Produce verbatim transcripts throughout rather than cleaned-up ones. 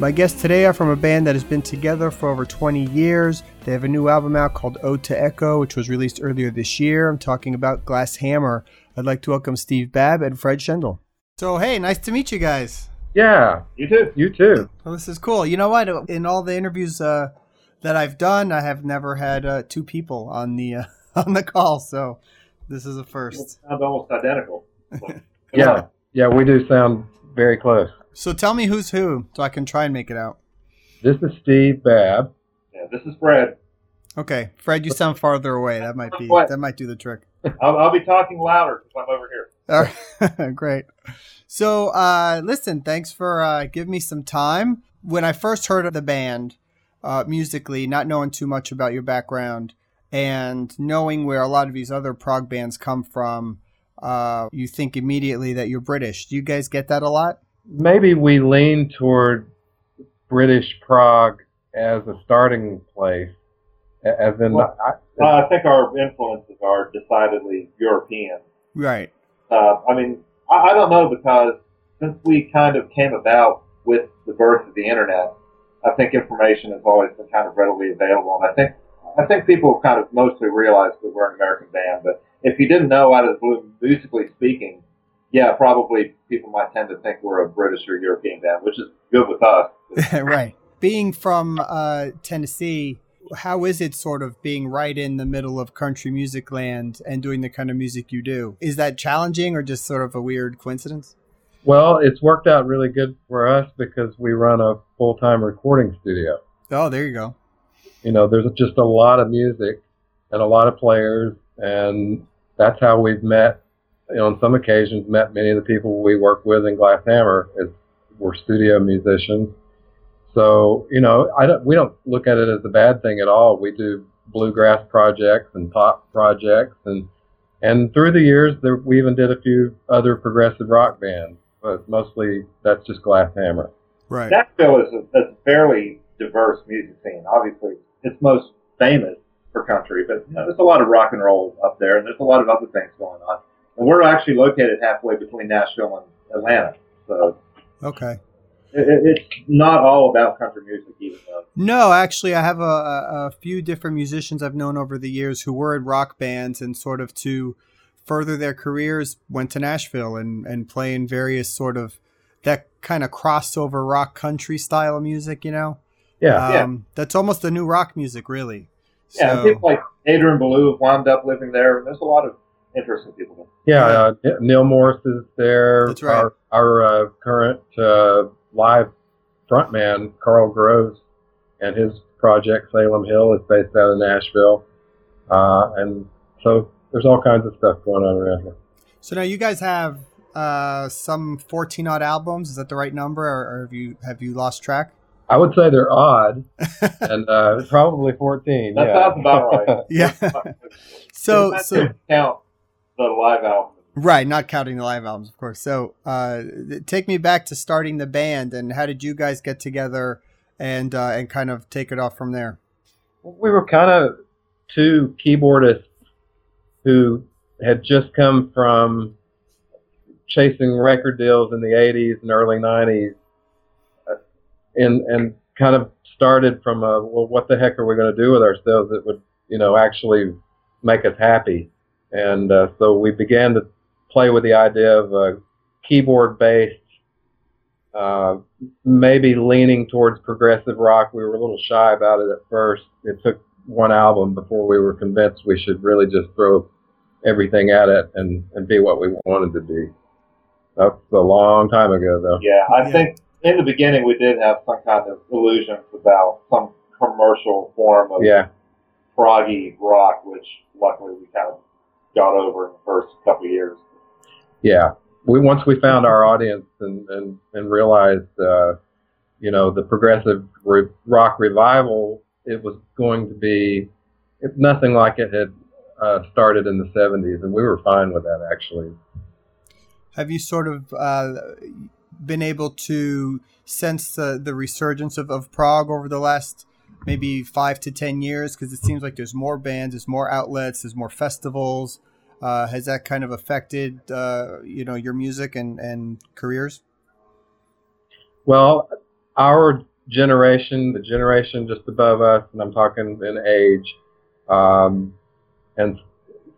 My guests today are from a band that has been together for over twenty years. They have a new album out called Ode to Echo, which was released earlier this year. I'm talking about Glass Hammer. I'd like to welcome Steve Babb and Fred Schendel. So, hey, nice to meet you guys. Yeah, you too. You too. Well, this is cool. You know what? In all the interviews uh, that I've done, I have never had uh, two people on the uh, on the call, so this is a first. It sounds almost identical. Yeah, yeah, we do sound very close. So tell me who's who, so I can try and make it out. This is Steve Babb. Yeah, this is Fred. Okay, Fred, you sound farther away. That might be that might do the trick. I'll, I'll be talking louder because I'm over here. All right, great. So uh, listen, thanks for uh, giving me some time. When I first heard of the band uh, musically, not knowing too much about your background and knowing where a lot of these other prog bands come from, uh, you think immediately that you're British. Do you guys get that a lot? Maybe we lean toward British prog as a starting place. As in, well, I, I think our influences are decidedly European. Right. Uh, I mean, I, I don't know, because since we kind of came about with the birth of the internet, I think information has always been kind of readily available. And I think I think people kind of mostly realize that we're an American band. But if you didn't know out of the blue, musically speaking, yeah, probably people might tend to think we're a British or European band, which is good with us. Right. Being from uh, Tennessee, how is it sort of being right in the middle of country music land and doing the kind of music you do? Is that challenging or just sort of a weird coincidence? Well, it's worked out really good for us because we run a full-time recording studio. Oh, there you go. You know, there's just a lot of music and a lot of players, and that's how we've met. You know, on some occasions, met many of the people we work with in Glass Hammer. It's, we're studio musicians. So, you know, I don't, we don't look at it as a bad thing at all. We do bluegrass projects and pop projects. And and through the years, there, we even did a few other progressive rock bands. But mostly, that's just Glass Hammer. Right. Nashville is a, that's a fairly diverse music scene. Obviously, it's most famous for country. But you know, there's a lot of rock and roll up there. And there's a lot of other things going on. And we're actually located halfway between Nashville and Atlanta. So okay. It's not all about country music, even though. No, actually, I have a, a few different musicians I've known over the years who were in rock bands and sort of to further their careers went to Nashville and, and play in various sort of that kind of crossover rock country style of music, you know? Yeah. Um, yeah. That's almost the new rock music, really. Yeah, so, and people like Adrian Ballou have wound up living there. There's a lot of interesting people. Yeah, uh, Neil Morris is there. That's right. Our, our uh, current... Uh, live frontman Carl Groves and his project Salem Hill is based out of Nashville, uh, and so there's all kinds of stuff going on around here. So now you guys have uh, some fourteen odd albums. Is that the right number, or, or have you have you lost track? I would say they're odd, and uh, probably fourteen. That yeah. sounds about right. Yeah. so so count the live album. Right, not counting the live albums, of course. So uh, take me back to starting the band, and how did you guys get together and uh, and kind of take it off from there? We were kind of two keyboardists who had just come from chasing record deals in the eighties and early nineties and and kind of started from a, well, what the heck are we going to do with ourselves that would, you know, actually make us happy? And uh, so we began to play with the idea of a keyboard-based, uh, maybe leaning towards progressive rock. We were a little shy about it at first. It took one album before we were convinced we should really just throw everything at it and, and be what we wanted to be. That's a long time ago, though. Yeah, I think in the beginning we did have some kind of illusions about some commercial form of yeah. proggy rock, which luckily we kind of got over in the first couple of years. Yeah. We once we found our audience and, and, and realized, uh, you know, the progressive re- rock revival, it was going to be it, nothing like it had uh, started in the seventies, and we were fine with that, actually. Have you sort of uh, been able to sense uh, the resurgence of, of prog over the last maybe five to ten years, because it seems like there's more bands, there's more outlets, there's more festivals. Uh, has that kind of affected, uh, you know, your music and, and careers? Well, our generation, the generation just above us, and I'm talking in age, um, and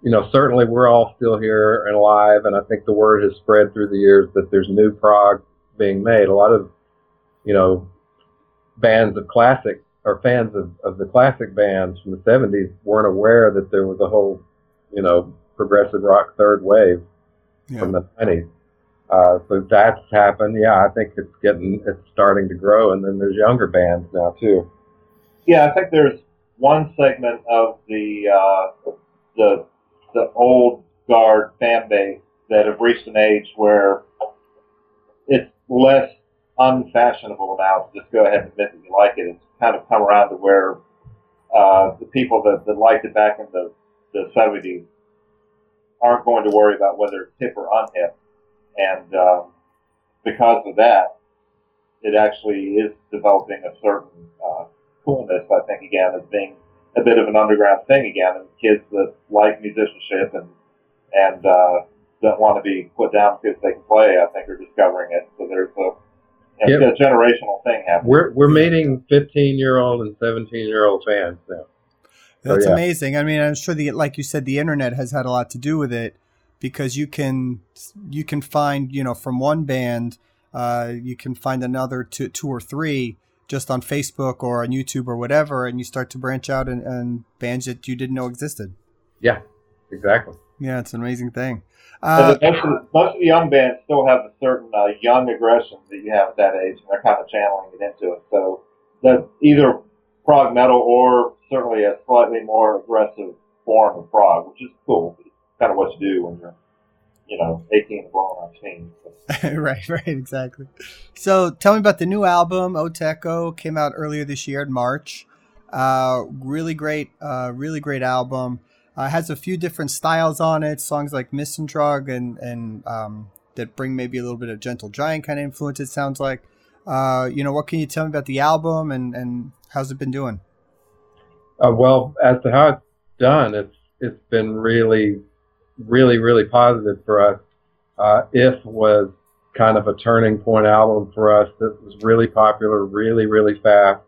you know, certainly we're all still here and alive, and I think the word has spread through the years that there's new prog being made. A lot of, you know, bands of classic, or fans of, of the classic bands from the seventies weren't aware that there was a whole, you know, progressive rock third wave yeah. from the nineties. Uh, so that's happened. Yeah, I think it's getting, it's starting to grow, and then there's younger bands now, too. Yeah, I think there's one segment of the, uh, the, the old guard fan base that have reached an age where it's less unfashionable now to just go ahead and admit that you like it. It's kind of come around to where uh, the people that, that liked it back in the, the seventies aren't going to worry about whether it's hip or unhip. And um, because of that, it actually is developing a certain uh, coolness, I think, again, as being a bit of an underground thing again, and kids that like musicianship and and uh, don't want to be put down because they can play, I think, are discovering it. So there's a, you know, yep. a generational thing happening. We're we're meeting fifteen-year-old and seventeen-year-old fans now. That's so, yeah. amazing. I mean, I'm sure the like you said, the internet has had a lot to do with it, because you can you can find, you know, from one band, uh, you can find another two, two or three. Just on Facebook or on YouTube or whatever, and you start to branch out and, and bands that you didn't know existed. Yeah, exactly. Yeah, it's an amazing thing. Uh, most, of the, most of the young bands still have a certain uh, young aggression that you have at that age, and they're kind of channeling it into it. So that's either prog metal or certainly a slightly more aggressive form of prog, which is cool. It's kind of what you do when you're, you know, eighteen and blowing on chains. Right, right, exactly. So tell me about the new album, Ode to Echo, came out earlier this year in March. Uh, really great, uh, really great album. Uh, has a few different styles on it, songs like Misandrog and, and um, that bring maybe a little bit of Gentle Giant kind of influence, it sounds like. Uh, you know, what can you tell me about the album and, and how's it been doing? Uh, well, as to how it's done, it's it's been really... really, really positive for us. Uh, If was kind of a turning point album for us that was really popular, really, really fast.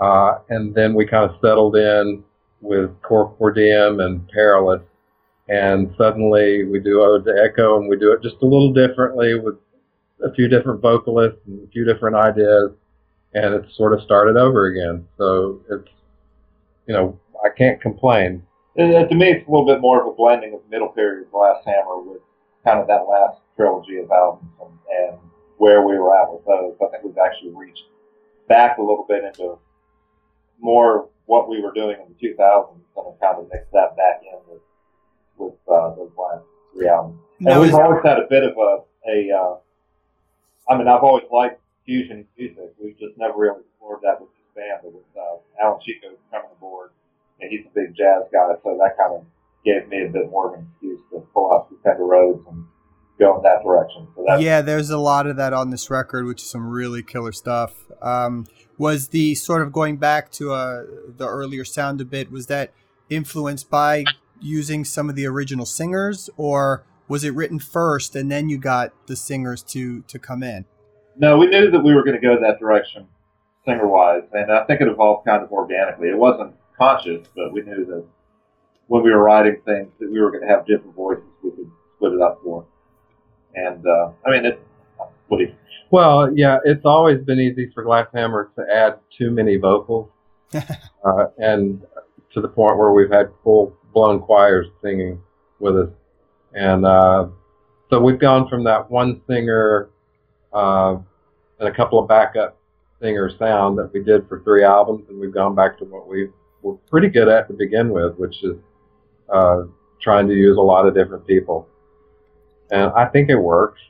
Uh, and then we kind of settled in with Corp Diem and Perilous. And suddenly we do Ode to Echo, and we do it just a little differently with a few different vocalists and a few different ideas. And it sort of started over again. So it's, you know, I can't complain. And to me, it's a little bit more of a blending of middle period Glass Hammer with kind of that last trilogy of albums and, and where we were at with those. I think we've actually reached back a little bit into more what we were doing in the two thousands and kind of mixed that back in with, with uh, those last three albums. And now we've always had a bit of a, a uh, I mean, I've always liked fusion music. We've just never really explored that with this band, but with uh, Alan Chico coming aboard. And he's a big jazz guy, so that kind of gave me a bit more of an excuse to pull off the tender roads and go in that direction. So that's- yeah, there's a lot of that on this record, which is some really killer stuff. Um, was the sort of going back to uh, the earlier sound a bit, was that influenced by using some of the original singers, or was it written first and then you got the singers to, to come in? No, we knew that we were going to go that direction singer-wise, and I think it evolved kind of organically. It wasn't conscious, but we knew that when we were writing things that we were going to have different voices we could split it up for. And uh, I mean, it's pretty. Well, yeah, it's always been easy for Glass Hammer to add too many vocals, uh, and to the point where we've had full blown choirs singing with us. And uh, so we've gone from that one singer uh, and a couple of backup singer sound that we did for three albums, and we've gone back to what we've we're pretty good at to begin with, which is uh, trying to use a lot of different people. And I think it works.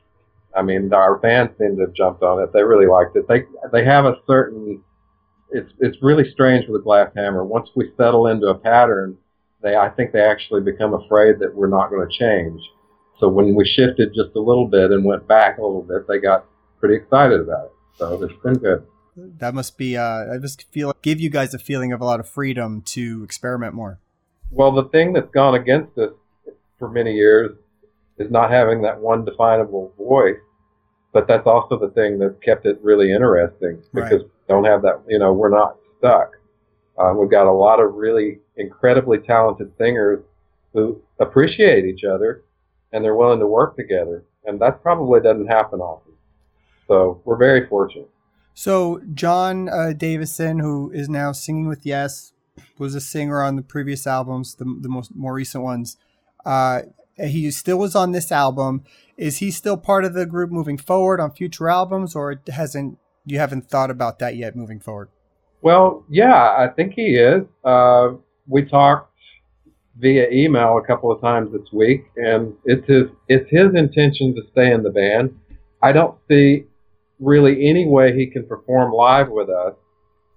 I mean, our fans seem to have jumped on it. They really liked it. They they have a certain, it's it's really strange with Glass Hammer. Once we settle into a pattern, they I think they actually become afraid that we're not going to change. So when we shifted just a little bit and went back a little bit, they got pretty excited about it. So it's been good. That must be, uh, I just feel, give you guys a feeling of a lot of freedom to experiment more. Well, the thing that's gone against us for many years is not having that one definable voice, but that's also the thing that kept it really interesting, because right. don't have that, you know, we're not stuck. Um, we've got a lot of really incredibly talented singers who appreciate each other and they're willing to work together. And that probably doesn't happen often. So we're very fortunate. So John uh, Davison, who is now singing with Yes, was a singer on the previous albums, the, the most more recent ones. Uh, he still was on this album. Is he still part of the group moving forward on future albums, or it hasn't? You haven't thought about that yet moving forward? Well, yeah, I think he is. Uh, we talked via email a couple of times this week, and it's his it's his intention to stay in the band. I don't see really any way he can perform live with us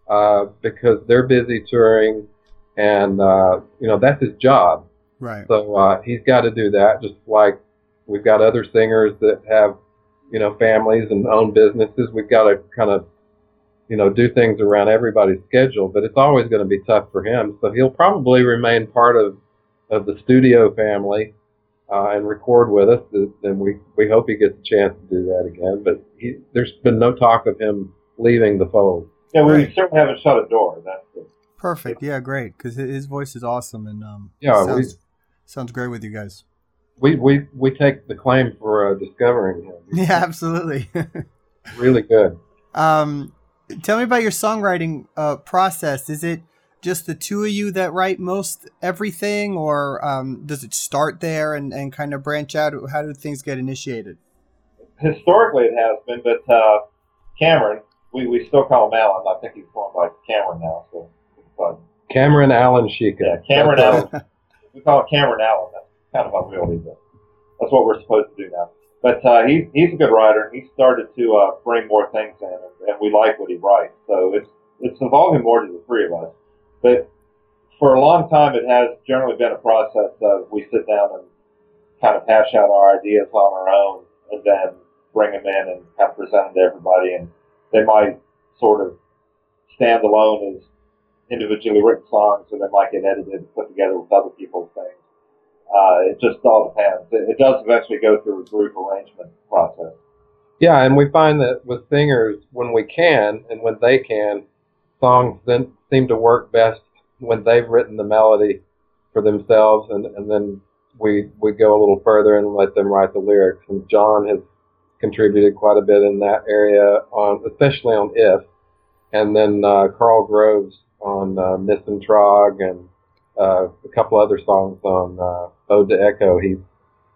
uh, because they're busy touring, and uh, you know that's his job. Right. So uh, he's got to do that, just like we've got other singers that have, you know, families and own businesses. We've got to kind of, you know, do things around everybody's schedule, but it's always going to be tough for him. So he'll probably remain part of, of the studio family uh, and record with us. And we, we hope he gets a chance to do that again. But he, there's been no talk of him leaving the fold. Yeah, well, we certainly haven't shut a door. That's it. Perfect. Yeah, great. Because his voice is awesome, and um, yeah, sounds, we, sounds great with you guys. We we we take the claim for uh, discovering him. Yeah, absolutely. Really good. Um. Tell me about your songwriting uh, process. Is it just the two of you that write most everything, or um, does it start there and, and kind of branch out? How do things get initiated? Historically, it has been, but uh, Cameron, we, we still call him Allen. I think he's going by Cameron now. So it's fun. Cameron Allen Sheikah. Yeah, Cameron Allen. We call it Cameron Allen. That's kind of unwieldy, but that's what we're supposed to do now. But uh, he, he's a good writer, and he started to uh, bring more things in, and, and we like what he writes. So it's it's involving more to the three of us. But for a long time, it has generally been a process of we sit down and kind of hash out our ideas on our own, and then bring them in and kind of present them to everybody. And they might sort of stand alone as individually written songs, and they might get edited and put together with other people's things. Uh, it just all depends. It, it does eventually go through a group arrangement process. Yeah, and we find that with singers, when we can and when they can, songs then seem to work best when they've written the melody for themselves, and, and then we we go a little further and let them write the lyrics. And John has contributed quite a bit in that area, on especially on If, and then uh, Carl Groves on uh, Miss and Trog, and Uh, a couple other songs on uh, Ode to Echo. He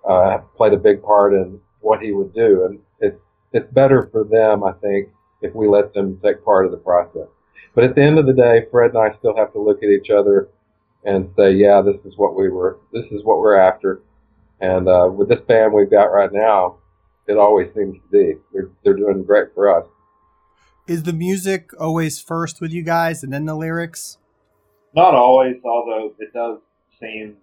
uh, played a big part in what he would do, and it's it's better for them, I think, if we let them take part of the process. But at the end of the day, Fred and I still have to look at each other and say, yeah, this is what we were, this is what we're after. And uh, with this band we've got right now, it always seems to be they're they're doing great for us. Is the music always first with you guys, and then the lyrics? Not always, although it does seem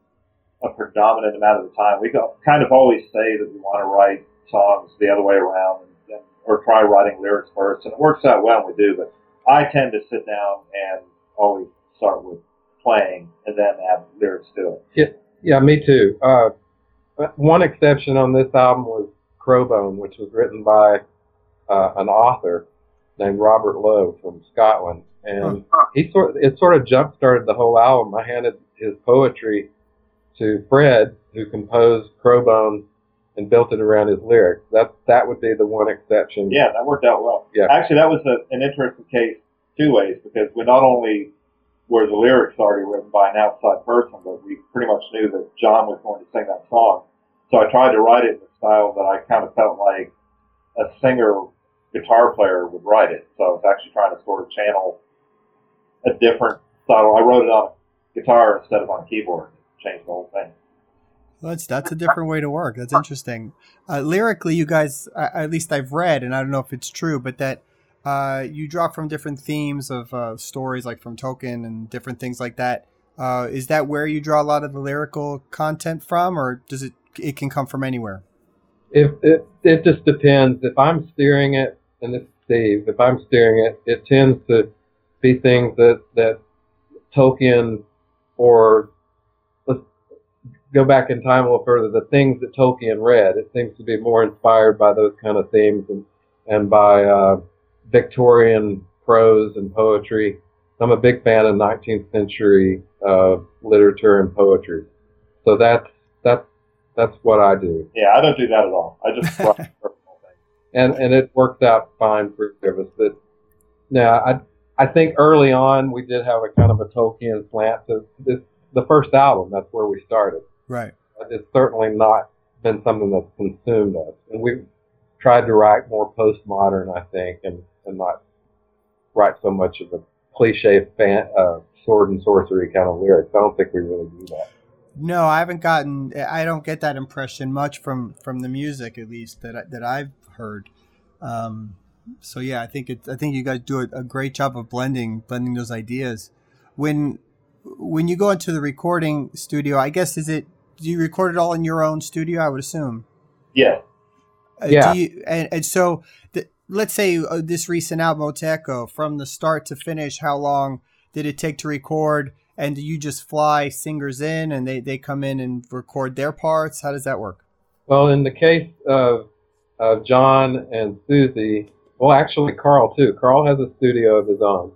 a predominant amount of the time. We kind of always say that we want to write songs the other way around, and, and, or try writing lyrics first, and it works out well when we do, but I tend to sit down and always start with playing and then add lyrics to it. Yeah, yeah, me too. Uh, one exception on this album was Crowbone, which was written by uh, an author named Robert Lowe from Scotland. And he sort of, it sort of jump-started the whole album. I handed his poetry to Fred, who composed Crowbone and built it around his lyrics. That that would be the one exception. Yeah, that worked out well. Yeah. Actually, that was a, an interesting case two ways, because we not only were the lyrics already written by an outside person, but we pretty much knew that John was going to sing that song. So I tried to write it in a style that I kind of felt like a singer guitar player would write it. So I was actually trying to sort of channel a different style. I wrote it on guitar instead of on keyboard. Changed the whole thing. That's that's a different way to work. That's interesting. Uh, lyrically, you guys, uh, at least I've read, and I don't know if it's true, but that uh, you draw from different themes of uh, stories, like from Tolkien and different things like that. Uh, is that where you draw a lot of the lyrical content from, or does it it can come from anywhere? It it, it just depends. If I'm steering it, and this is Steve, if I'm steering it, it tends to be things that, that Tolkien, or let's go back in time a little further, the things that Tolkien read. It seems to be more inspired by those kind of themes and, and by uh, Victorian prose and poetry. I'm a big fan of nineteenth century uh, literature and poetry. So that's, that's, that's what I do. Yeah, I don't do that at all. I just write personal things. And, and it worked out fine for us. But now, I I think early on we did have a kind of a Tolkien slant. So this, the first album, that's where we started. Right. It's certainly not been something that's consumed us. And we've tried to write more postmodern, I think, and, and not write so much of a cliche fan, uh, sword and sorcery kind of lyrics. I don't think we really do that. No, I haven't gotten, I don't get that impression much from, from the music, at least that I, that I've heard. Um, so yeah, I think it's, I think you guys do a, a great job of blending, blending those ideas. When, when you go into the recording studio, I guess, is it, do you record it all in your own studio? I would assume. Yeah. Uh, yeah. Do you, and, and so the, let's say uh, this recent album, Ode to Echo, from the start to finish, how long did it take to record? And do you just fly singers in and they, they come in and record their parts? How does that work? Well, in the case of, of John and Susie, well, actually Carl too. Carl has a studio of his own.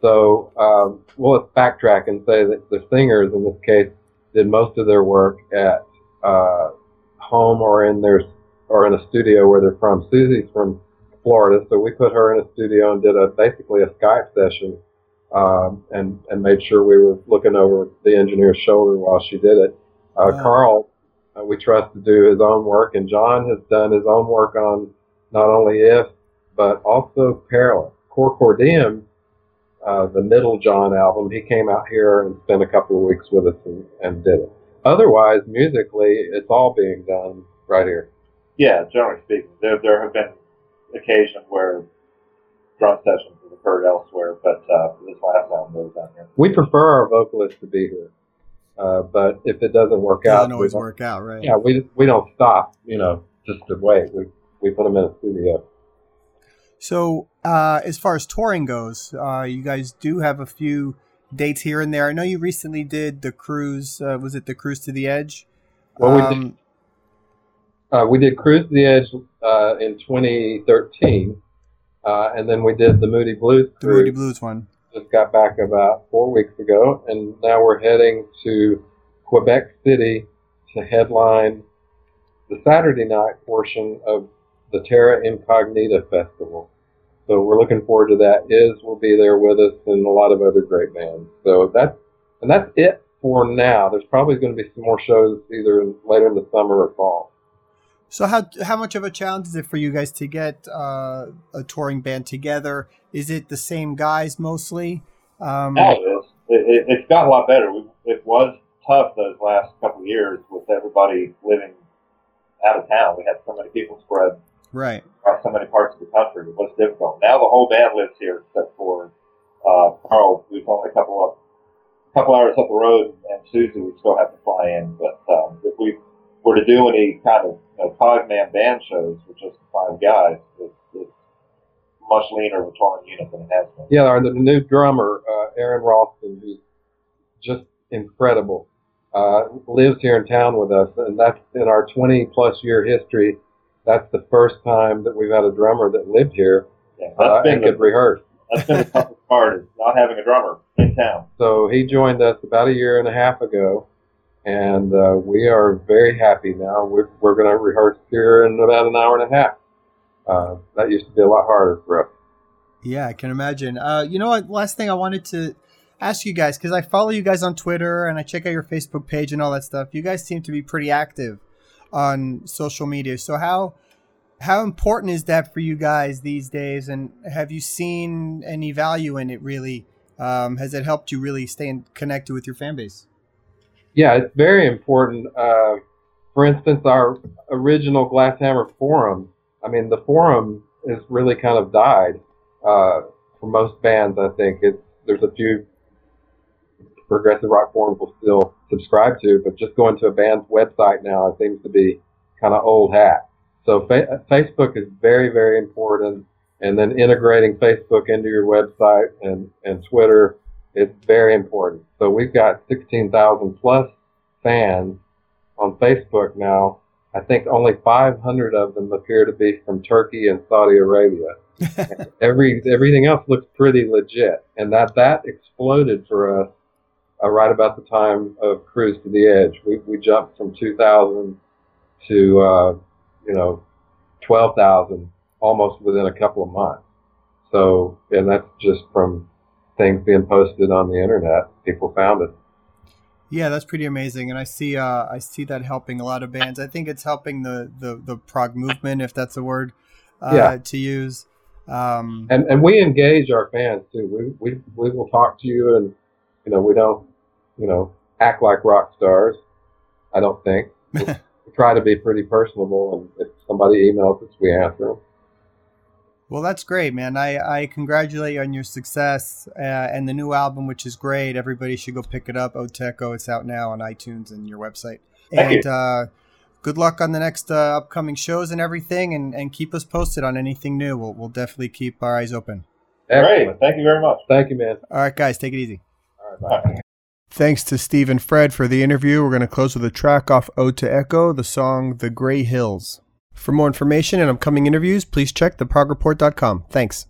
So um, we'll let's backtrack and say that the singers in this case did most of their work at uh, home or in their or in a studio where they're from. Susie's from Florida, so we put her in a studio and did a basically a Skype session. Um, and, and made sure we were looking over the engineer's shoulder while she did it. Uh, wow. Carl, uh, we trust to do his own work, and John has done his own work on not only If, but also Perilous. Cor Diem, uh, the middle John album, he came out here and spent a couple of weeks with us and, and did it. Otherwise, musically, it's all being done right here. Yeah, generally speaking. There, there have been occasions where drum sessions heard elsewhere, but uh, for this last album, it was down here. We prefer our vocalists to be here, uh, but if it doesn't work it out, doesn't always work out, right? Yeah, we we don't stop, you know, just to wait. We we put them in a studio. So, uh, as far as touring goes, uh, you guys do have a few dates here and there. I know you recently did the cruise. Uh, was it the Cruise to the Edge? Well, um, we did. Uh, we did Cruise to the Edge uh, in twenty thirteen. Uh, and then we did the Moody Blues. The Moody Blues one. Just got back about four weeks ago, and now we're heading to Quebec City to headline the Saturday night portion of the Terra Incognita Festival. So we're looking forward to that. Is will be there with us and a lot of other great bands. So that's, and that's it for now. There's probably going to be some more shows either in, later in the summer or fall. So how how much of a challenge is it for you guys to get uh, a touring band together? Is it the same guys mostly? Um, no, it is. It, it, it's gotten a lot better. We, it was tough those last couple of years with everybody living out of town. We had so many people spread right across so many parts of the country. It was difficult. Now the whole band lives here except for uh, Carl, who's only a couple of a couple hours up the road, and Susie we still have to fly in. But um, if we were to do any kind of you know, five-man band shows with just five guys, it's, it's much leaner of a touring unit than it has been. Yeah, our the new drummer, uh, Aaron Ralston, who's just incredible, uh, lives here in town with us, and that's in our twenty-plus year history. That's the first time that we've had a drummer that lived here yeah, uh, and the, could rehearse. That's been the toughest part, is not having a drummer in town. So he joined us about a year and a half ago. And uh, we are very happy now. We're, we're going to rehearse here in about an hour and a half. Uh, that used to be a lot harder for us. Yeah, I can imagine. Uh, you know what? Last thing I wanted to ask you guys, because I follow you guys on Twitter and I check out your Facebook page and all that stuff. You guys seem to be pretty active on social media. So how how important is that for you guys these days? And have you seen any value in it really? Um, has it helped you really stay in, connected with your fan base? Yeah, it's very important. Uh, for instance, our original Glass Hammer forum, I mean, the forum has really kind of died uh, for most bands, I think. It's, there's a few progressive rock forums we'll still subscribe to, but just going to a band's website now, it seems to be kind of old hat. So fa- Facebook is very, very important, and then integrating Facebook into your website and, and Twitter, it's very important. So we've got sixteen thousand plus fans on Facebook now I think only five hundred of them appear to be from Turkey and Saudi Arabia. And every everything else looks pretty legit, and that that exploded for us uh, right about the time of Cruise to the Edge. We we jumped from two thousand to uh, you know twelve thousand almost within a couple of months. So, and that's just from things being posted on the internet. People found it. Yeah, that's pretty amazing, and I see uh, I see that helping a lot of bands. I think it's helping the, the, the prog movement, if that's a word uh, yeah. to use. Um, and and we engage our fans too. We we we will talk to you, and you know we don't you know act like rock stars. I don't think we try to be pretty personable, and if somebody emails us, we answer them. Well, that's great, man. I, I congratulate you on your success uh, and the new album, which is great. Everybody should go pick it up. Ode to Echo. It's out now on iTunes and your website. Thank and you. Uh, good luck on the next uh, upcoming shows and everything, and, and keep us posted on anything new. We'll, we'll definitely keep our eyes open. Excellent. Great. Thank you very much. Thank you, man. All right, guys. Take it easy. All right, bye. All right. Thanks to Steve and Fred for the interview. We're going to close with a track off Ode to Echo, the song The Gray Hills. For more information and upcoming interviews, please check the prog report dot com. Thanks.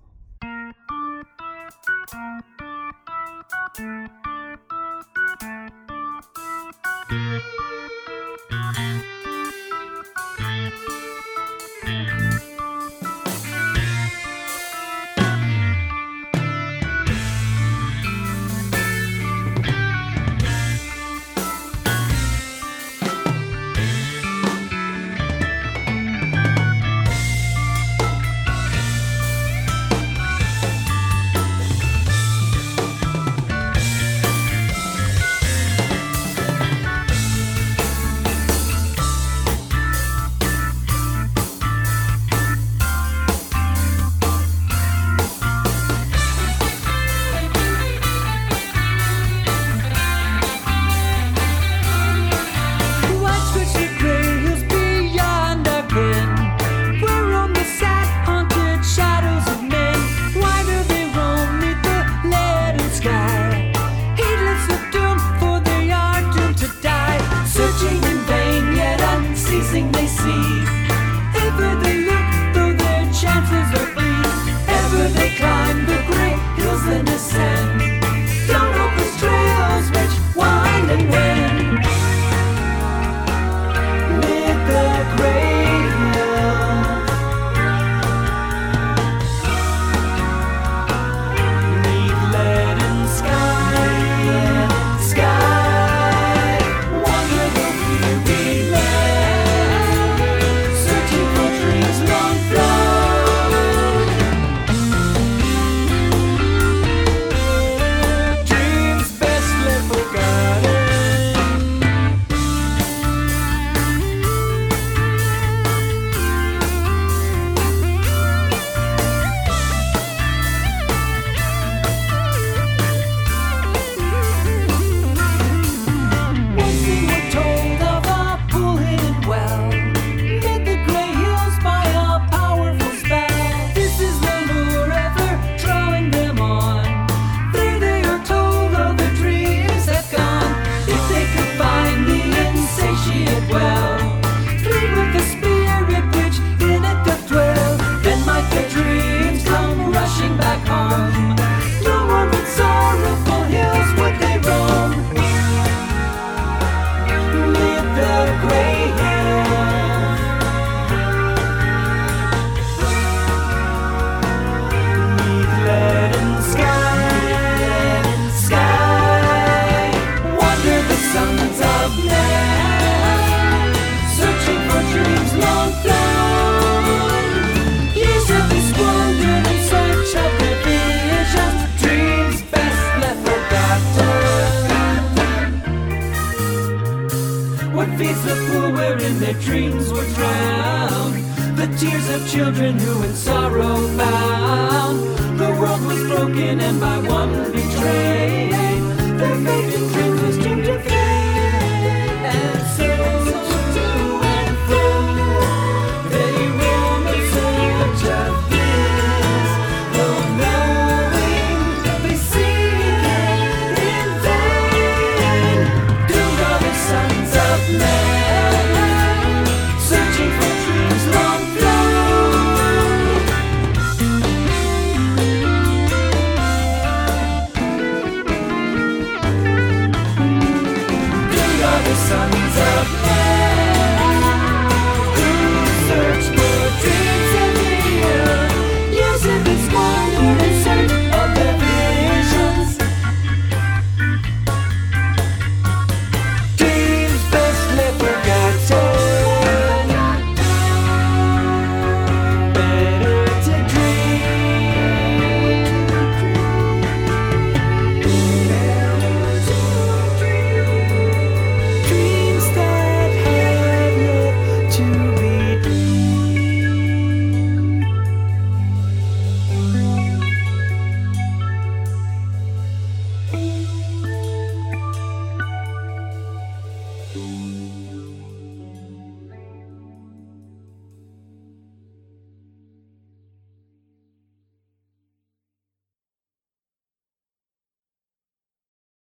sons of men.